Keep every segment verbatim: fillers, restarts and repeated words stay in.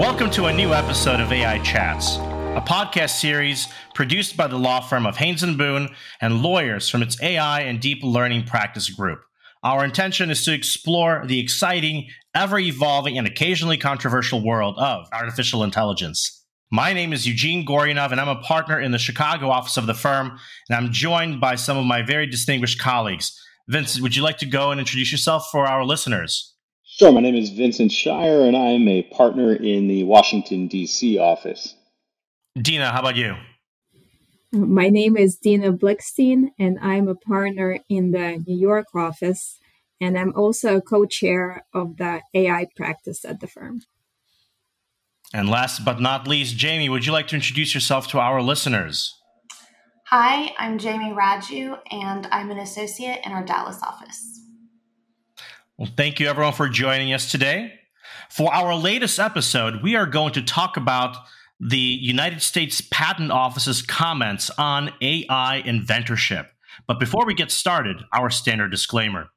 Welcome to a new episode of A I Chats, a podcast series produced by the law firm of Haynes and Boone and lawyers from its A I and deep learning practice group. Our intention is to explore the exciting, ever-evolving, and occasionally controversial world of artificial intelligence. My name is Eugene Goryunov, and I'm a partner in the Chicago office of the firm, and I'm joined by some of my very distinguished colleagues. Vincent, would you like to go and introduce yourself for our listeners? Sure. My name is Vincent Shier, and I'm a partner in the Washington, D C office. Dina, how about you? My name is Dina Blikshteyn, and I'm a partner in the New York office, and I'm also a co-chair of the A I practice at the firm. And last but not least, Jamie, would you like to introduce yourself to our listeners? Hi, I'm Jamie Raju, and I'm an associate in our Dallas office. Well, thank you everyone for joining us today. For our latest episode, we are going to talk about the United States Patent Office's comments on A I inventorship. But before we get started, our standard disclaimer.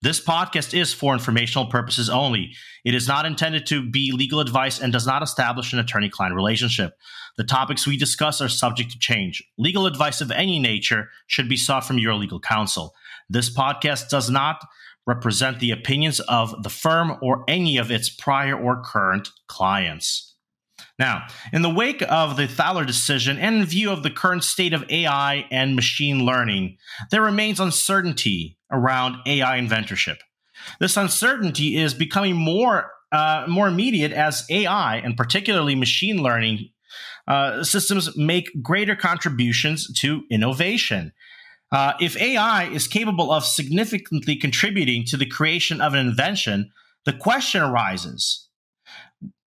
This podcast is for informational purposes only. It is not intended to be legal advice and does not establish an attorney-client relationship. The topics we discuss are subject to change. Legal advice of any nature should be sought from your legal counsel. This podcast does not represent the opinions of the firm or any of its prior or current clients. Now, in the wake of the Thaler decision and in view of the current state of A I and machine learning, there remains uncertainty around A I inventorship. This uncertainty is becoming more, uh, more immediate as A I, and particularly machine learning uh, systems, make greater contributions to innovation. Uh, if A I is capable of significantly contributing to the creation of an invention, the question arises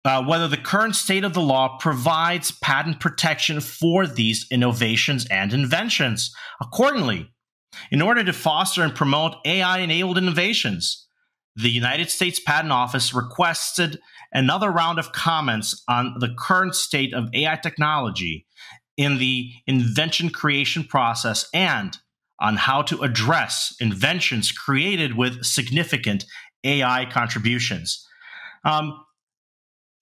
Uh, whether the current state of the law provides patent protection for these innovations and inventions. Accordingly, in order to foster and promote A I-enabled innovations, the United States Patent Office requested another round of comments on the current state of A I technology in the invention creation process and on how to address inventions created with significant A I contributions. Um,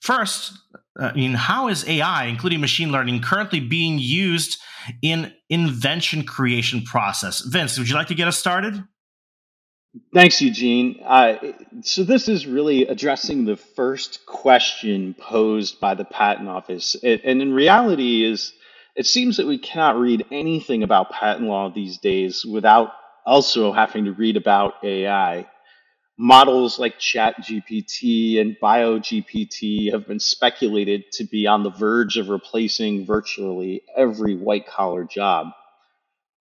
First, I mean, how is A I, including machine learning, currently being used in invention creation process? Vince, would you like to get us started? Thanks, Eugene. Uh, so this is really addressing the first question posed by the Patent Office. It, and in reality, is it seems that we cannot read anything about patent law these days without also having to read about A I. Models like ChatGPT and BioGPT have been speculated to be on the verge of replacing virtually every white-collar job.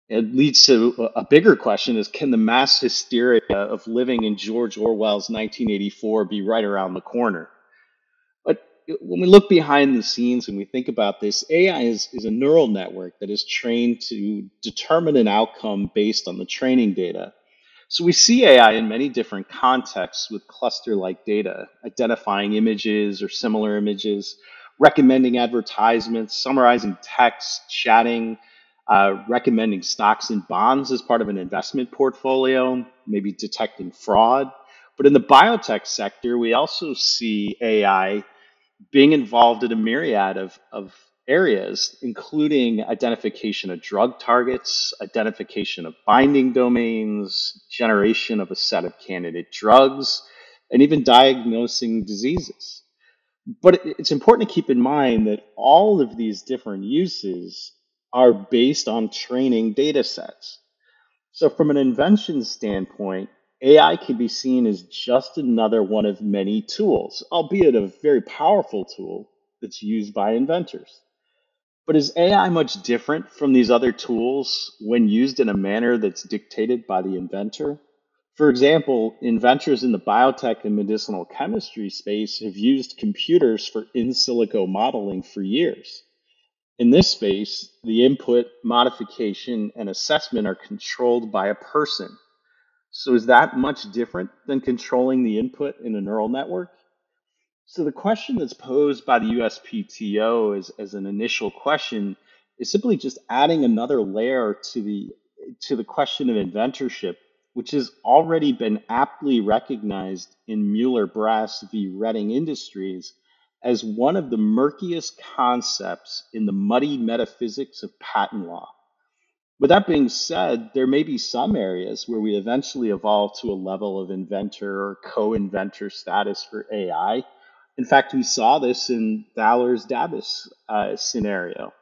It leads to a bigger question is, can the mass hysteria of living in George Orwell's nineteen eighty-four be right around the corner? But when we look behind the scenes and we think about this, A I is, is a neural network that is trained to determine an outcome based on the training data. So we see A I in many different contexts with cluster-like data, identifying images or similar images, recommending advertisements, summarizing text, chatting, uh, recommending stocks and bonds as part of an investment portfolio, maybe detecting fraud. But in the biotech sector, we also see A I being involved in a myriad of, of areas, including identification of drug targets, identification of binding domains, generation of a set of candidate drugs, and even diagnosing diseases. But it's important to keep in mind that all of these different uses are based on training data sets. So from an invention standpoint, A I can be seen as just another one of many tools, albeit a very powerful tool that's used by inventors. But is A I much different from these other tools when used in a manner that's dictated by the inventor? For example, inventors in the biotech and medicinal chemistry space have used computers for in silico modeling for years. In this space, the input, modification, and assessment are controlled by a person. So is that much different than controlling the input in a neural network? So the question that's posed by the U S P T O as, as an initial question is simply just adding another layer to the to the question of inventorship, which has already been aptly recognized in Mueller Brass v. Reading Industries as one of the murkiest concepts in the muddy metaphysics of patent law. With that being said, there may be some areas where we eventually evolve to a level of inventor or co-inventor status for A I. In fact, we saw this in Thaler's DABUS uh, scenario,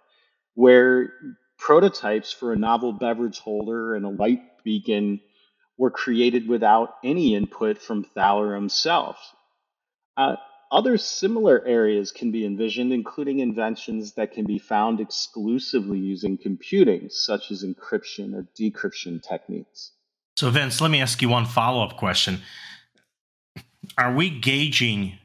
where prototypes for a novel beverage holder and a light beacon were created without any input from Thaler himself. Uh, Other similar areas can be envisioned, including inventions that can be found exclusively using computing, such as encryption or decryption techniques. So, Vince, let me ask you one follow-up question. Are we gauging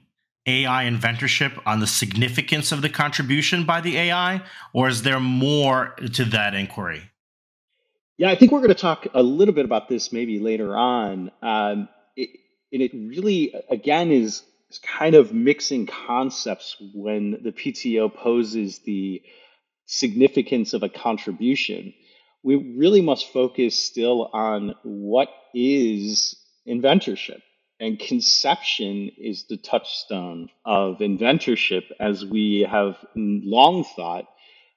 A I inventorship on the significance of the contribution by the A I, or is there more to that inquiry? Yeah, I think we're going to talk a little bit about this maybe later on. Um, it, and it really, again, is... It's kind of mixing concepts when the P T O poses the significance of a contribution. We really must focus still on what is inventorship, and conception is the touchstone of inventorship, as we have long thought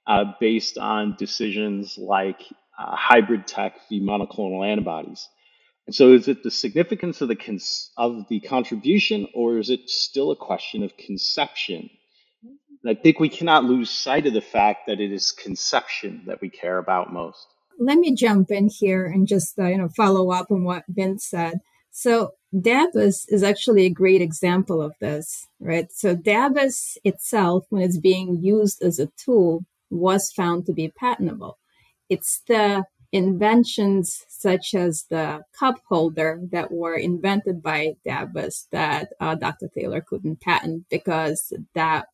uh, based on decisions like uh, Hybrid Tech v. monoclonal antibodies. And so is it the significance of the cons- of the contribution, or is it still a question of conception? And I think we cannot lose sight of the fact that it is conception that we care about most. Let me jump in here and just uh, you know follow up on what Vince said. So DABUS is actually a great example of this, right? So DABUS itself, when it's being used as a tool, was found to be patentable. It's the inventions such as the cup holder that were invented by DABUS that uh, Doctor Thaler couldn't patent because that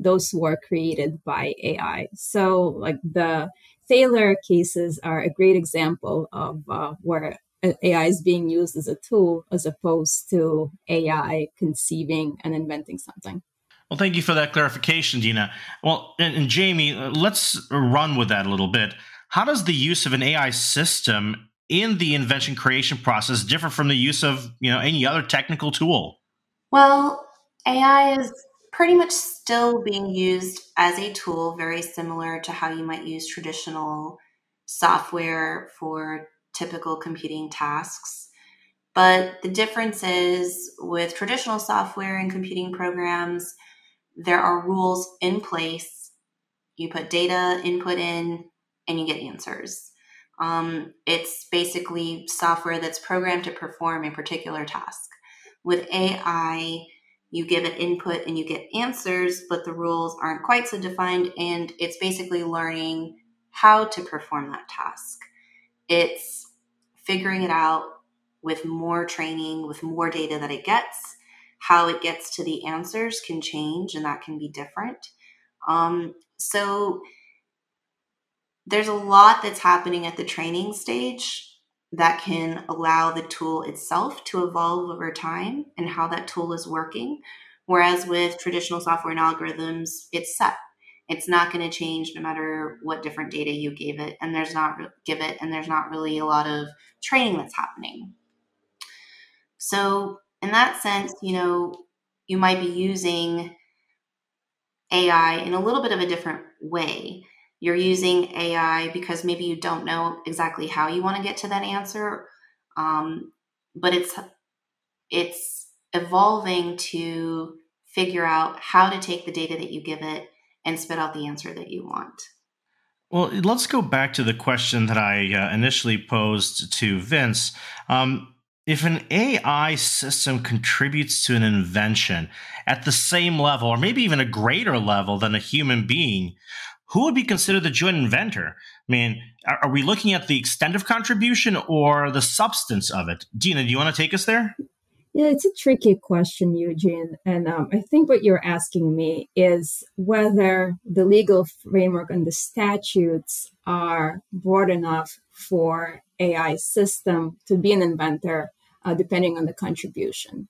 those were created by A I. So like the Thaler cases are a great example of uh, where A I is being used as a tool as opposed to A I conceiving and inventing something. Well, thank you for that clarification, Dina. Well, and, and Jamie, let's run with that a little bit. How does the use of an A I system in the invention creation process differ from the use of, you know, any other technical tool? Well, A I is pretty much still being used as a tool, very similar to how you might use traditional software for typical computing tasks. But the difference is with traditional software and computing programs, there are rules in place. You put data input in, and you get answers. Um, it's basically software that's programmed to perform a particular task. With A I, you give it input and you get answers, but the rules aren't quite so defined, and it's basically learning how to perform that task. It's figuring it out with more training, with more data that it gets. How it gets to the answers can change, and that can be different. Um, so There's a lot that's happening at the training stage that can allow the tool itself to evolve over time and how that tool is working. Whereas with traditional software and algorithms, it's set. It's not going to change no matter what different data you gave it, and there's not give it, and there's not really a lot of training that's happening. So in that sense, you know, you might be using A I in a little bit of a different way. You're using A I because maybe you don't know exactly how you want to get to that answer, um, but it's it's evolving to figure out how to take the data that you give it and spit out the answer that you want. Well, let's go back to the question that I uh, initially posed to Vince. Um, if an A I system contributes to an invention at the same level, or maybe even a greater level than a human being, who would be considered the joint inventor? I mean, are we looking at the extent of contribution or the substance of it? Dina, do you want to take us there? Yeah, it's a tricky question, Eugene. And um, I think what you're asking me is whether the legal framework and the statutes are broad enough for A I system to be an inventor, uh, depending on the contribution.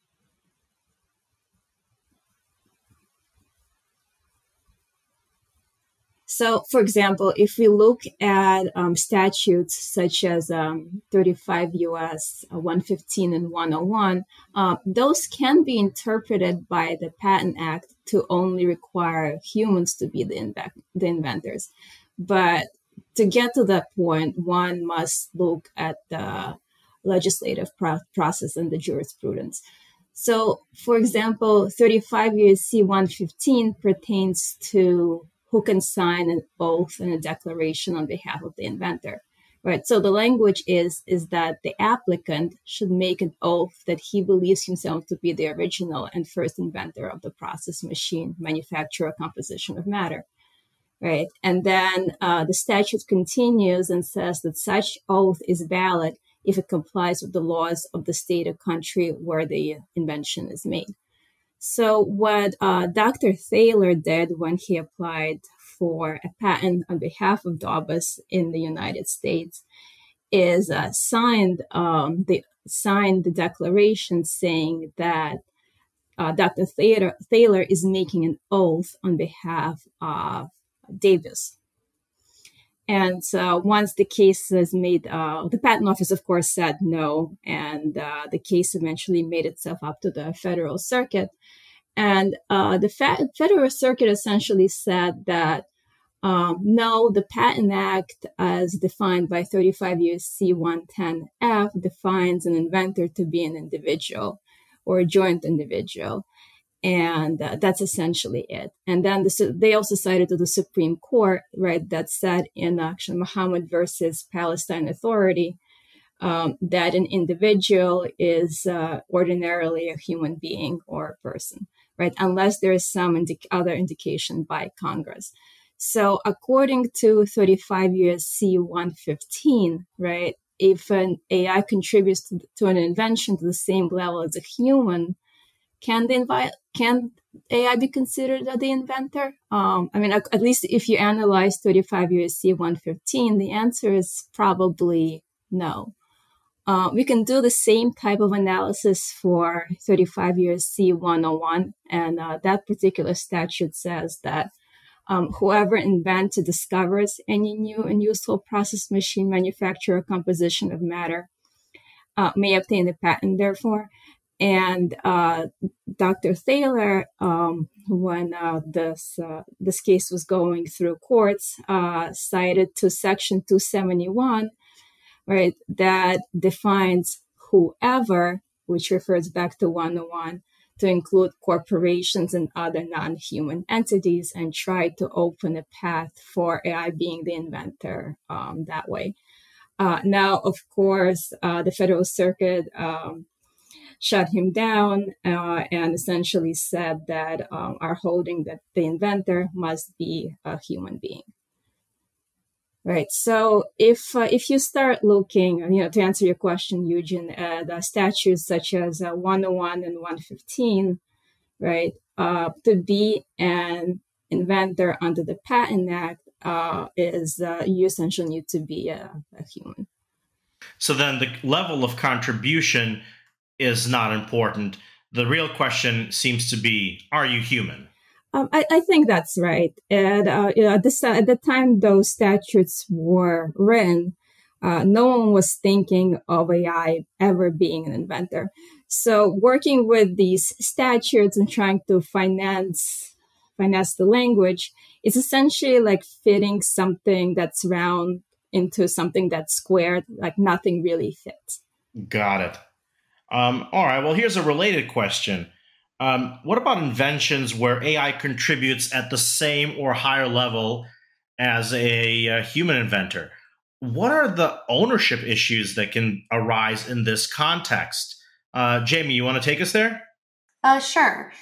So, for example, if we look at um, statutes such as um, thirty-five U S one fifteen and one oh one, uh, those can be interpreted by the Patent Act to only require humans to be the, inve- the inventors. But to get to that point, one must look at the legislative pro- process and the jurisprudence. So, for example, thirty-five U S C one fifteen pertains to who can sign an oath and a declaration on behalf of the inventor, right? So the language is, is that the applicant should make an oath that he believes himself to be the original and first inventor of the process, machine, manufacturer, composition of matter, right? And then uh, the statute continues and says that such oath is valid if it complies with the laws of the state or country where the invention is made. So what uh, Doctor Thaler did when he applied for a patent on behalf of DABUS in the United States is uh, signed, um, the, signed the declaration saying that uh, Doctor Thaler, Thaler is making an oath on behalf of DABUS. And uh, once the case was made, uh, the patent office, of course, said no. And uh, the case eventually made itself up to the federal circuit. And uh, the fa- federal circuit essentially said that, um, no, the Patent Act, as defined by thirty-five U S C one ten F, defines an inventor to be an individual or a joint individual. And uh, that's essentially it. And then the, they also cited to the Supreme Court, right, that said in action Muhammad versus Palestine Authority um, that an individual is uh, ordinarily a human being or a person, right, unless there is some indi- other indication by Congress. So according to thirty-five U S C one fifteen, right, if an A I contributes to, to an invention to the same level as a human, Can the invi- can A I be considered the inventor? Um, I mean, at least if you analyze thirty-five U S C one fifteen, the answer is probably no. Uh, we can do the same type of analysis for thirty-five U S C one oh one, and uh, that particular statute says that um, whoever invents or discovers any new and useful process, machine, manufacturer, composition of matter uh, may obtain a patent, therefore. And uh, Doctor Thaler, um, when uh, this uh, this case was going through courts, uh, cited to Section two seventy-one, right, that defines whoever, which refers back to one oh one, to include corporations and other non-human entities, and tried to open a path for A I being the inventor um, that way. Uh, now, of course, uh, the Federal Circuit Um, shut him down uh, and essentially said that um, our holding that the inventor must be a human being. Right. So if uh, if you start looking, you know, to answer your question, Eugene, uh, the statutes such as uh, one oh one and one fifteen, right, uh, to be an inventor under the Patent Act uh, is uh, you essentially need to be a, a human. So then the level of contribution is not important. The real question seems to be, are you human? Um, I, I think that's right. And uh, you know, at, the, at the time those statutes were written, uh, no one was thinking of A I ever being an inventor. So working with these statutes and trying to finance, finance the language is essentially like fitting something that's round into something that's squared, like nothing really fits. Got it. Um, all right, well, here's a related question. Um, what about inventions where A I contributes at the same or higher level as a, a human inventor? What are the ownership issues that can arise in this context? Uh, Jamie, you want to take us there? Uh, sure.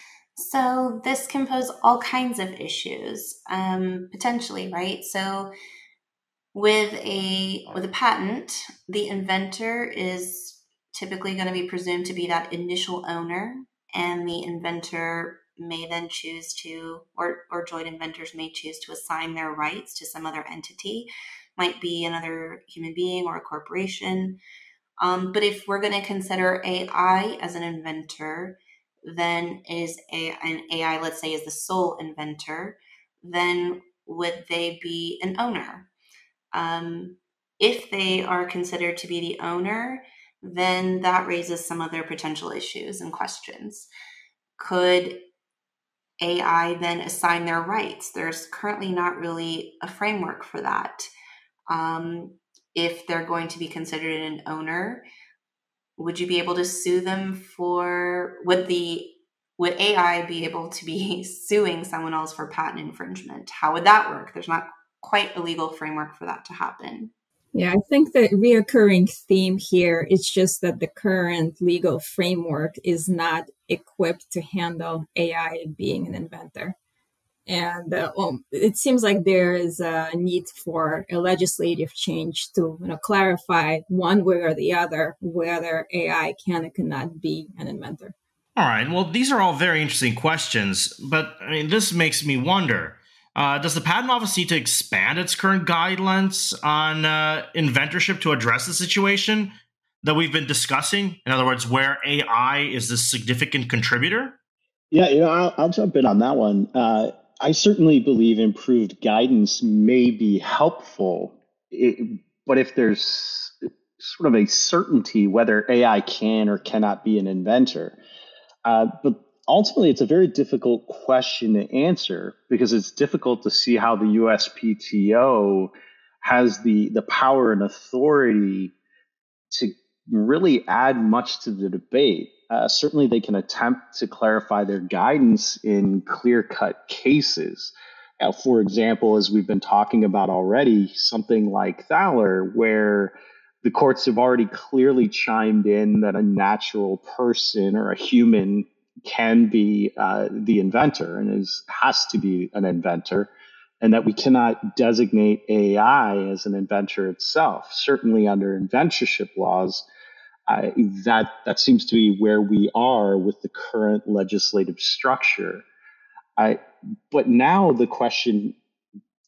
So this can pose all kinds of issues, um, potentially, right? So with a with a patent, the inventor is typically going to be presumed to be that initial owner, and the inventor may then choose to, or, or joint inventors may choose to assign their rights to some other entity, might be another human being or a corporation. Um, but if we're going to consider A I as an inventor, then is a, an A I, let's say, is the sole inventor, then would they be an owner? Um, if they are considered to be the owner, then that raises some other potential issues and questions. Could A I then assign their rights? There's currently not really a framework for that. Um, if they're going to be considered an owner, would you be able to sue them for, would the would A I be able to be suing someone else for patent infringement? How would that work? There's not quite a legal framework for that to happen. Yeah, I think the reoccurring theme here is just that the current legal framework is not equipped to handle A I being an inventor. And uh, well, it seems like there is a need for a legislative change to you know, clarify one way or the other whether A I can and cannot be an inventor. All right. Well, these are all very interesting questions, but I mean, this makes me wonder, uh, does the Patent Office need to expand its current guidelines on uh, inventorship to address the situation that we've been discussing? In other words, where A I is the significant contributor? Yeah, you know, I'll, I'll jump in on that one. Uh, I certainly believe improved guidance may be helpful, it, but if there's sort of a certainty whether A I can or cannot be an inventor, uh, but ultimately it's a very difficult question to answer because it's difficult to see how the U S P T O has the, the power and authority to really add much to the debate. Uh, certainly, they can attempt to clarify their guidance in clear-cut cases. Now, for example, as we've been talking about already, something like Thaler, where the courts have already clearly chimed in that a natural person or a human can be uh, the inventor and is has to be an inventor, and that we cannot designate A I as an inventor itself. Certainly, under inventorship laws, Uh, that that seems to be where we are with the current legislative structure. I, but now the question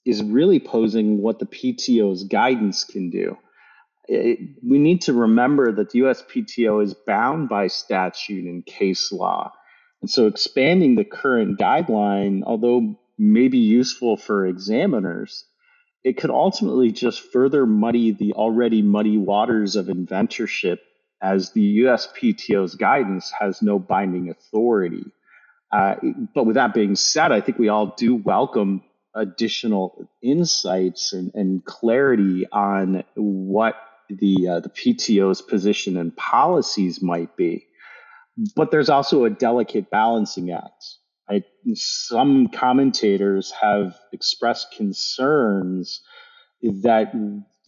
is really posing what the P T O's guidance can do. It, we need to remember that the U S P T O is bound by statute and case law. And so expanding the current guideline, although may be useful for examiners, it could ultimately just further muddy the already muddy waters of inventorship, as the U S P T O's guidance has no binding authority. Uh, but with that being said, I think we all do welcome additional insights and, and clarity on what the uh, the P T O's position and policies might be. But there's also a delicate balancing act. I, some commentators have expressed concerns that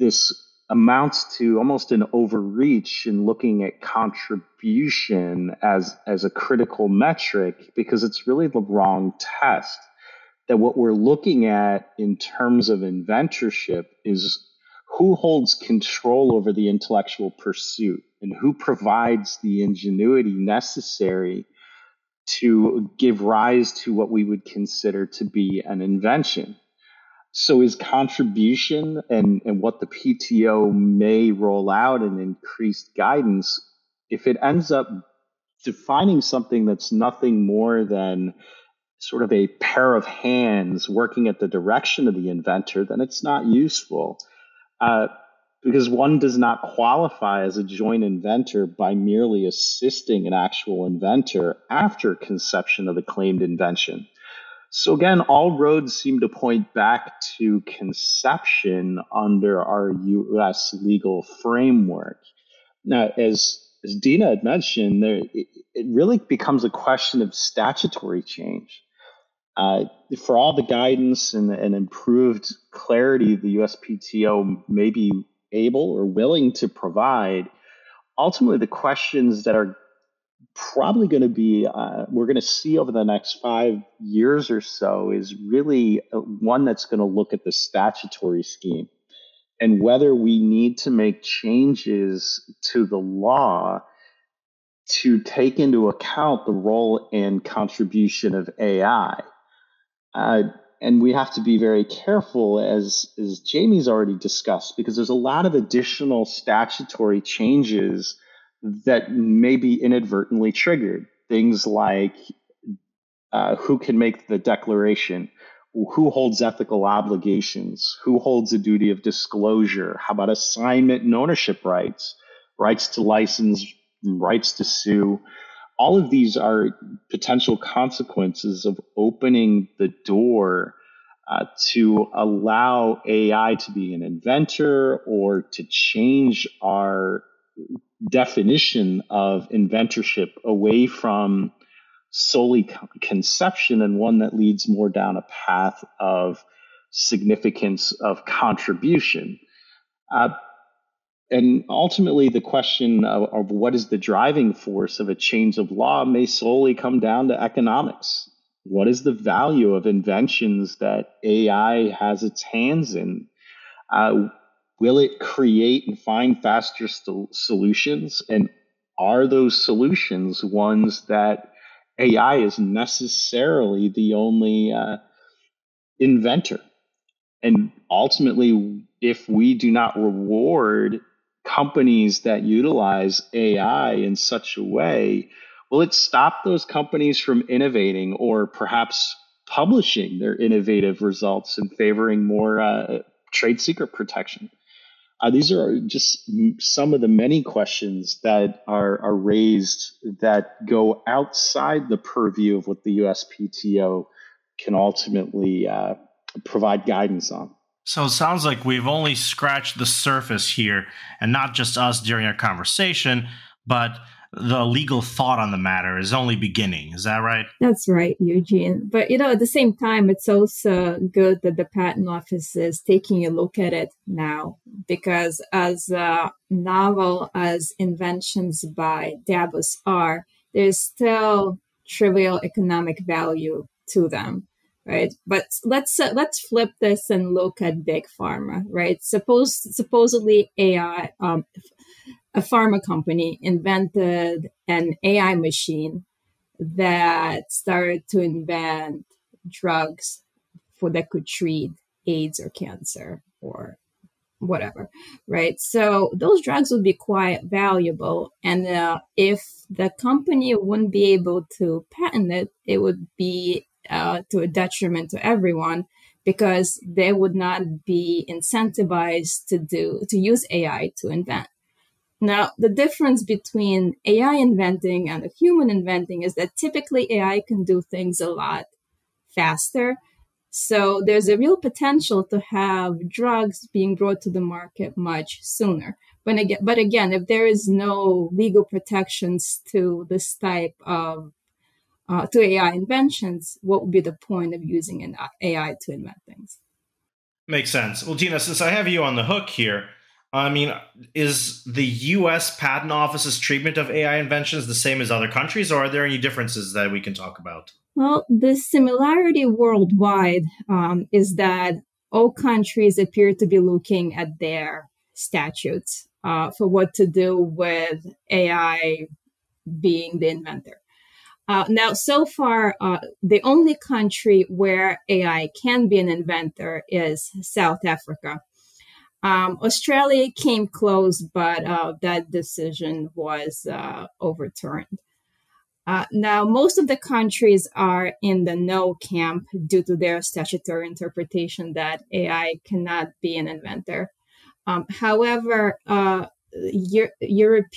this amounts to almost an overreach in looking at contribution as, as a critical metric, because it's really the wrong test. That what we're looking at in terms of inventorship is who holds control over the intellectual pursuit and who provides the ingenuity necessary to give rise to what we would consider to be an invention. So is contribution and, and what the P T O may roll out in increased guidance, if it ends up defining something that's nothing more than sort of a pair of hands working at the direction of the inventor, then it's not useful. Uh, because one does not qualify as a joint inventor by merely assisting an actual inventor after conception of the claimed invention. So again, all roads seem to point back to conception under our U S legal framework. Now, as, as Dina had mentioned, there, it, it really becomes a question of statutory change. Uh, for all the guidance and, and improved clarity the U S P T O may be able or willing to provide, ultimately the questions that are probably going to be, uh, we're going to see over the next five years or so is really one that's going to look at the statutory scheme and whether we need to make changes to the law to take into account the role and contribution of A I. Uh, and we have to be very careful, as, as Jamie's already discussed, because there's a lot of additional statutory changes that may be inadvertently triggered. Things like uh, who can make the declaration, who holds ethical obligations? Who holds a duty of disclosure? How about assignment and ownership rights, rights to license, rights to sue? All of these are potential consequences of opening the door uh, to allow A I to be an inventor or to change our definition of inventorship away from solely conception and one that leads more down a path of significance of contribution. Uh, and ultimately, the question of, of what is the driving force of a change of law may solely come down to economics. What is the value of inventions that A I has its hands in? Uh, will it create and find faster st- solutions? And are those solutions ones that A I is necessarily the only uh, inventor? And ultimately, if we do not reward companies that utilize A I in such a way, will it stop those companies from innovating or perhaps publishing their innovative results and favoring more uh, trade secret protection? Uh, these are just some of the many questions that are, are raised that go outside the purview of what the U S P T O can ultimately uh, provide guidance on. So it sounds like we've only scratched the surface here, and not just us during our conversation, but the legal thought on the matter is only beginning. Is that right? That's right, Eugene. But, you know, at the same time, it's also good that the Patent Office is taking a look at it now, because as uh, novel as inventions by DABUS are, there's still trivial economic value to them, right? But let's uh, let's flip this and look at Big Pharma, right? Suppose supposedly A I... Um, A pharma company invented an A I machine that started to invent drugs for that could treat AIDS or cancer or whatever, right? So those drugs would be quite valuable. And uh, if the company wouldn't be able to patent it, it would be uh, to a detriment to everyone, because they would not be incentivized to do to use A I to invent. Now, the difference between A I inventing and a human inventing is that typically A I can do things a lot faster. So there's a real potential to have drugs being brought to the market much sooner. But again, but again, if there is no legal protections to this type of, uh, to A I inventions, what would be the point of using an A I to invent things? Makes sense. Well, Dina, since I have you on the hook here, I mean, is the U S Patent Office's treatment of A I inventions the same as other countries, or are there any differences that we can talk about? Well, the similarity worldwide um, is that all countries appear to be looking at their statutes uh, for what to do with A I being the inventor. Uh, now, so far, uh, the only country where A I can be an inventor is South Africa. Um, Australia came close, but uh, that decision was uh, overturned. Uh, now, most of the countries are in the no camp due to their statutory interpretation that A I cannot be an inventor. Um, however, uh, Europe,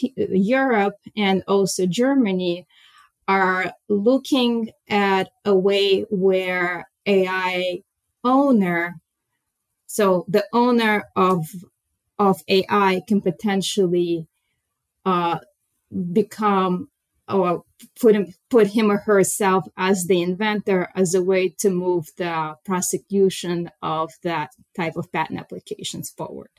Europe and also Germany are looking at a way where A I owner So the owner of of A I can potentially uh, become or put him, put him or herself as the inventor as a way to move the prosecution of that type of patent applications forward.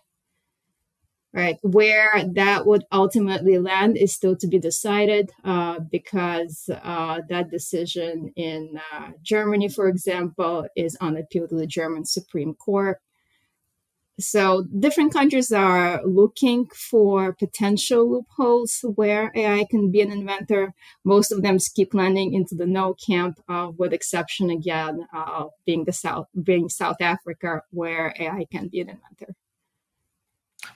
Right. Where that would ultimately land is still to be decided uh, because uh, that decision in uh, Germany, for example, is on appeal to the German Supreme Court. So different countries are looking for potential loopholes where A I can be an inventor. Most of them keep landing into the no camp, uh, with exception again uh, being the South, being South Africa, where A I can be an inventor.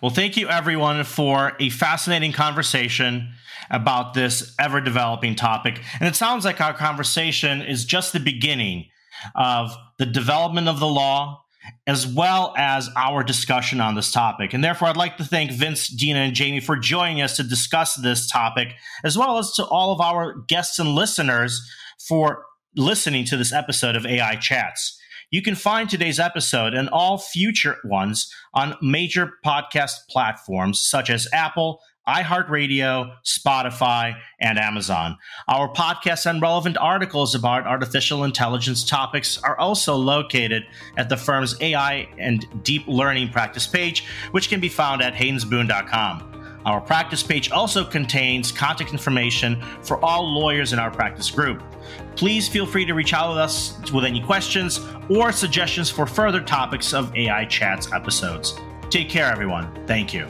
Well, thank you everyone for a fascinating conversation about this ever-developing topic. And it sounds like our conversation is just the beginning of the development of the law, as well as our discussion on this topic. And therefore, I'd like to thank Vince, Dina, and Jamie for joining us to discuss this topic, as well as to all of our guests and listeners for listening to this episode of A I Chats. You can find today's episode and all future ones on major podcast platforms such as Apple, iHeartRadio, Spotify, and Amazon. Our podcasts and relevant articles about artificial intelligence topics are also located at the firm's A I and Deep Learning practice page, which can be found at haynes boone dot com. Our practice page also contains contact information for all lawyers in our practice group. Please feel free to reach out with us with any questions or suggestions for further topics of A I Chats episodes. Take care, everyone. Thank you.